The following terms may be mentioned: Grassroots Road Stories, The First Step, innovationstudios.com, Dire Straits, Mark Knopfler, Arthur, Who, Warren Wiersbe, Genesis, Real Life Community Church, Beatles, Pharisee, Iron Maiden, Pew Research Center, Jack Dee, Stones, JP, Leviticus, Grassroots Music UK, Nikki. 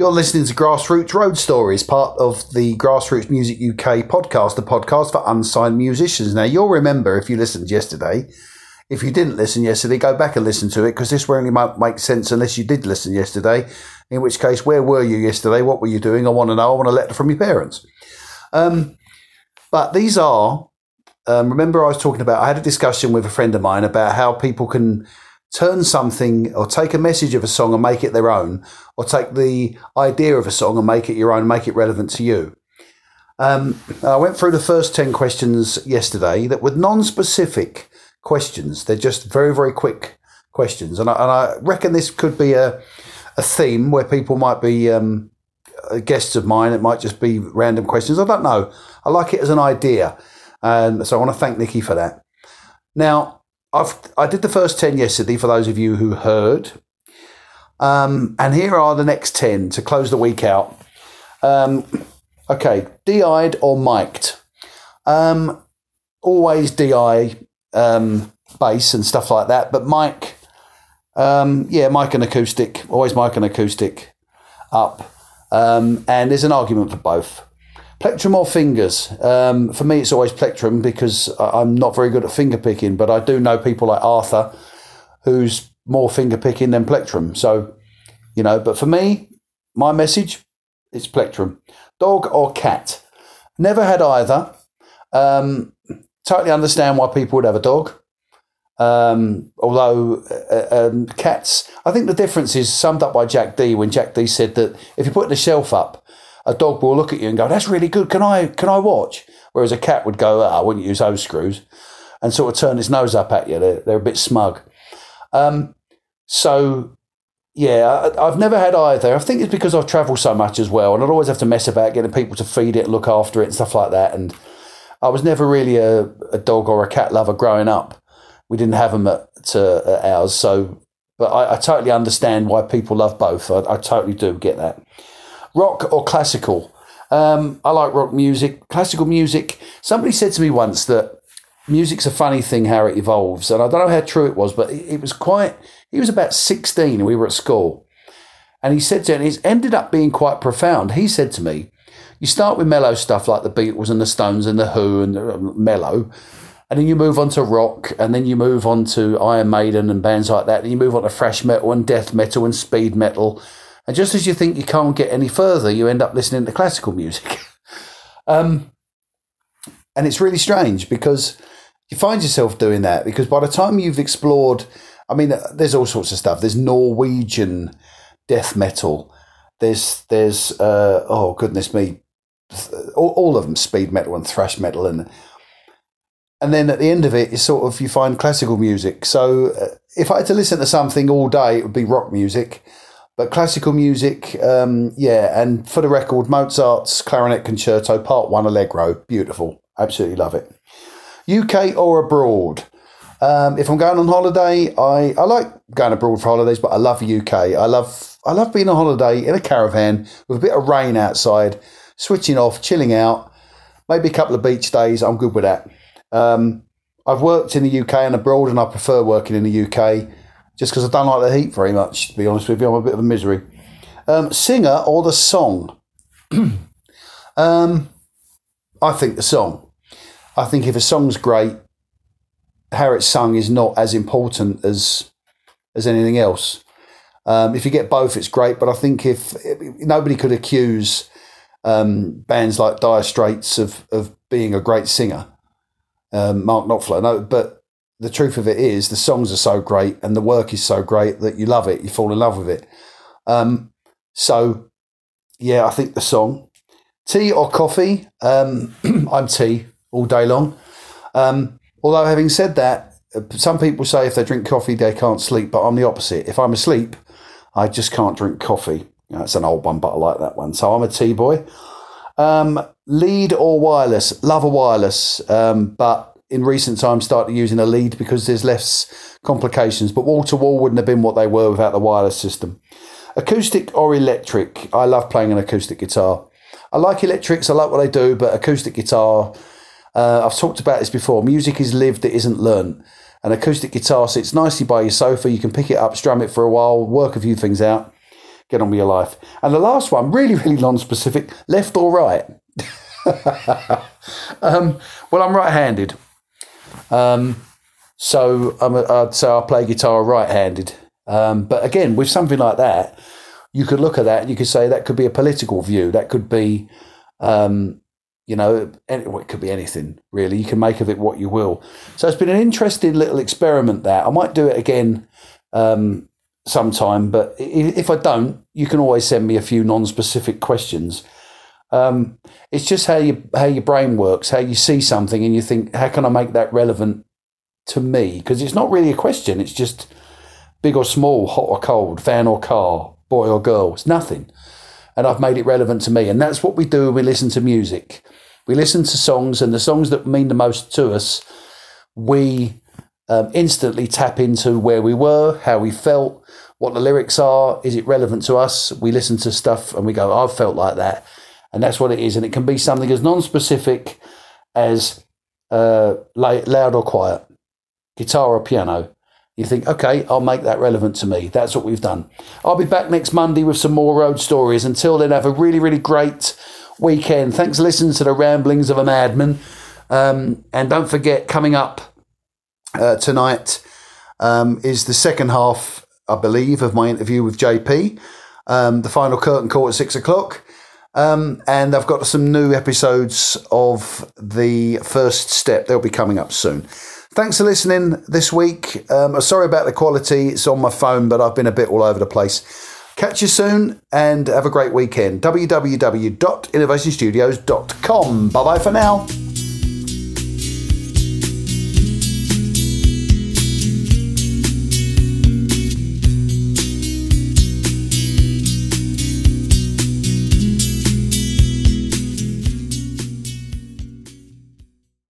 You're listening to Grassroots Road Stories, part of the Grassroots Music UK podcast, the podcast for unsigned musicians. Now, you'll remember if you listened yesterday. If you didn't listen yesterday, go back and listen to it, because this really might make sense unless you did listen yesterday, in which case, where were you yesterday? What were you doing? I want to know. I want a letter from your parents. But these are, remember I was talking about, I had a discussion with a friend of mine about how people can turn something or take a message of a song and make it their own, or take the idea of a song and make it your own, make it relevant to you. I went through the first 10 questions yesterday that were non-specific questions. They're just very, very quick questions. And I reckon this could be a theme where people might be guests of mine. It might just be random questions. I don't know. I like it as an idea. And so I want to thank Nikki for that. Now, I did the first 10 yesterday for those of you who heard. And here are the next 10 to close the week out. Okay, DI'd or mic'd? Always DI bass and stuff like that. But mic, mic and acoustic. Always mic and acoustic up. And there's an argument for both. Plectrum or fingers? For me, it's always plectrum because I'm not very good at finger picking, but I do know people like Arthur who's more finger picking than plectrum. So, you know, but for me, my message, it's plectrum. Dog or cat? Never had either. Totally understand why people would have a dog. Although cats, I think the difference is summed up by Jack Dee when Jack Dee said that if you put the shelf up, a dog will look at you and go, "That's really good. Can I watch?" Whereas a cat would go, "I wouldn't use those screws," and sort of turn his nose up at you. They're a bit smug. I've never had either. I think it's because I've travelled so much as well, and I'd always have to mess about getting people to feed it, look after it, and stuff like that. And I was never really a dog or a cat lover growing up. We didn't have them at ours, so. But I totally understand why people love both. I totally do get that. Rock or classical? I like rock music. Classical music, somebody said to me once that music's a funny thing, how it evolves. And I don't know how true it was, but it was quite, he was about 16 and we were at school. And he said to me, and it's ended up being quite profound. He said to me, you start with mellow stuff like the Beatles and the Stones and the Who and the mellow. And then you move on to rock, and then you move on to Iron Maiden and bands like that. And you move on to thrash metal and death metal and speed metal. And just as you think you can't get any further, you end up listening to classical music. And it's really strange because you find yourself doing that, because by the time you've explored, I mean, there's all sorts of stuff. There's Norwegian death metal. There's oh, goodness me, all of them, speed metal and thrash metal. And then at the end of it, it's sort of you find classical music. So if I had to listen to something all day, it would be rock music. But classical music, and for the record, Mozart's Clarinet Concerto, Part 1, Allegro, beautiful, absolutely love it. UK or abroad? If I'm going on holiday, I like going abroad for holidays, but I love UK. I love being on holiday in a caravan with a bit of rain outside, switching off, chilling out, maybe a couple of beach days, I'm good with that. I've worked in the UK and abroad, and I prefer working in the UK, just because I don't like the heat very much, to be honest with you. I'm a bit of a misery. Singer or the song? I think the song. I think if a song's great, how it's sung is not as important as anything else. If you get both, it's great. But I think nobody could accuse bands like Dire Straits of being a great singer. Mark Knopfler, no, but the truth of it is the songs are so great and the work is so great that you love it. You fall in love with it. I think the song. Tea or coffee? I'm tea all day long. Although having said that, some people say if they drink coffee, they can't sleep, but I'm the opposite. If I'm asleep, I just can't drink coffee. That's an old one, but I like that one. So I'm a tea boy. Lead or wireless? Love a wireless, but in recent times started using a lead because there's less complications, but wall-to-wall wouldn't have been what they were without the wireless system. Acoustic or electric? I love playing an acoustic guitar. I like electrics, I like what they do, but acoustic guitar, I've talked about this before, music is lived, it isn't learnt. An acoustic guitar sits nicely by your sofa, you can pick it up, strum it for a while, work a few things out, get on with your life. And the last one, really, really non-specific, left or right? Well, I'm right-handed. So I play guitar right-handed. But again, with something like that, you could look at that and you could say that could be a political view. That could be, it could be anything, really. You can make of it what you will. So it's been an interesting little experiment there. I might do it again sometime, but if I don't, you can always send me a few non-specific questions. It's just how your brain works, how you see something and you think, how can I make that relevant to me? Because it's not really a question. It's just big or small, hot or cold, van or car, boy or girl. It's nothing. And I've made it relevant to me. And that's what we do when we listen to music. We listen to songs, and the songs that mean the most to us, we instantly tap into where we were, how we felt, what the lyrics are. Is it relevant to us? We listen to stuff and we go, I've felt like that. And that's what it is. And it can be something as non-specific as loud or quiet, guitar or piano. You think, okay, I'll make that relevant to me. That's what we've done. I'll be back next Monday with some more road stories. Until then, have a really, really great weekend. Thanks for listening to the ramblings of a madman. And don't forget, coming up tonight is the second half, I believe, of my interview with JP. The final curtain call at 6:00. And I've got some new episodes of The First Step. They'll be coming up soon. Thanks for listening this week. Sorry about the quality. It's on my phone, but I've been a bit all over the place. Catch you soon and have a great weekend. www.innovationstudios.com. Bye-bye for now.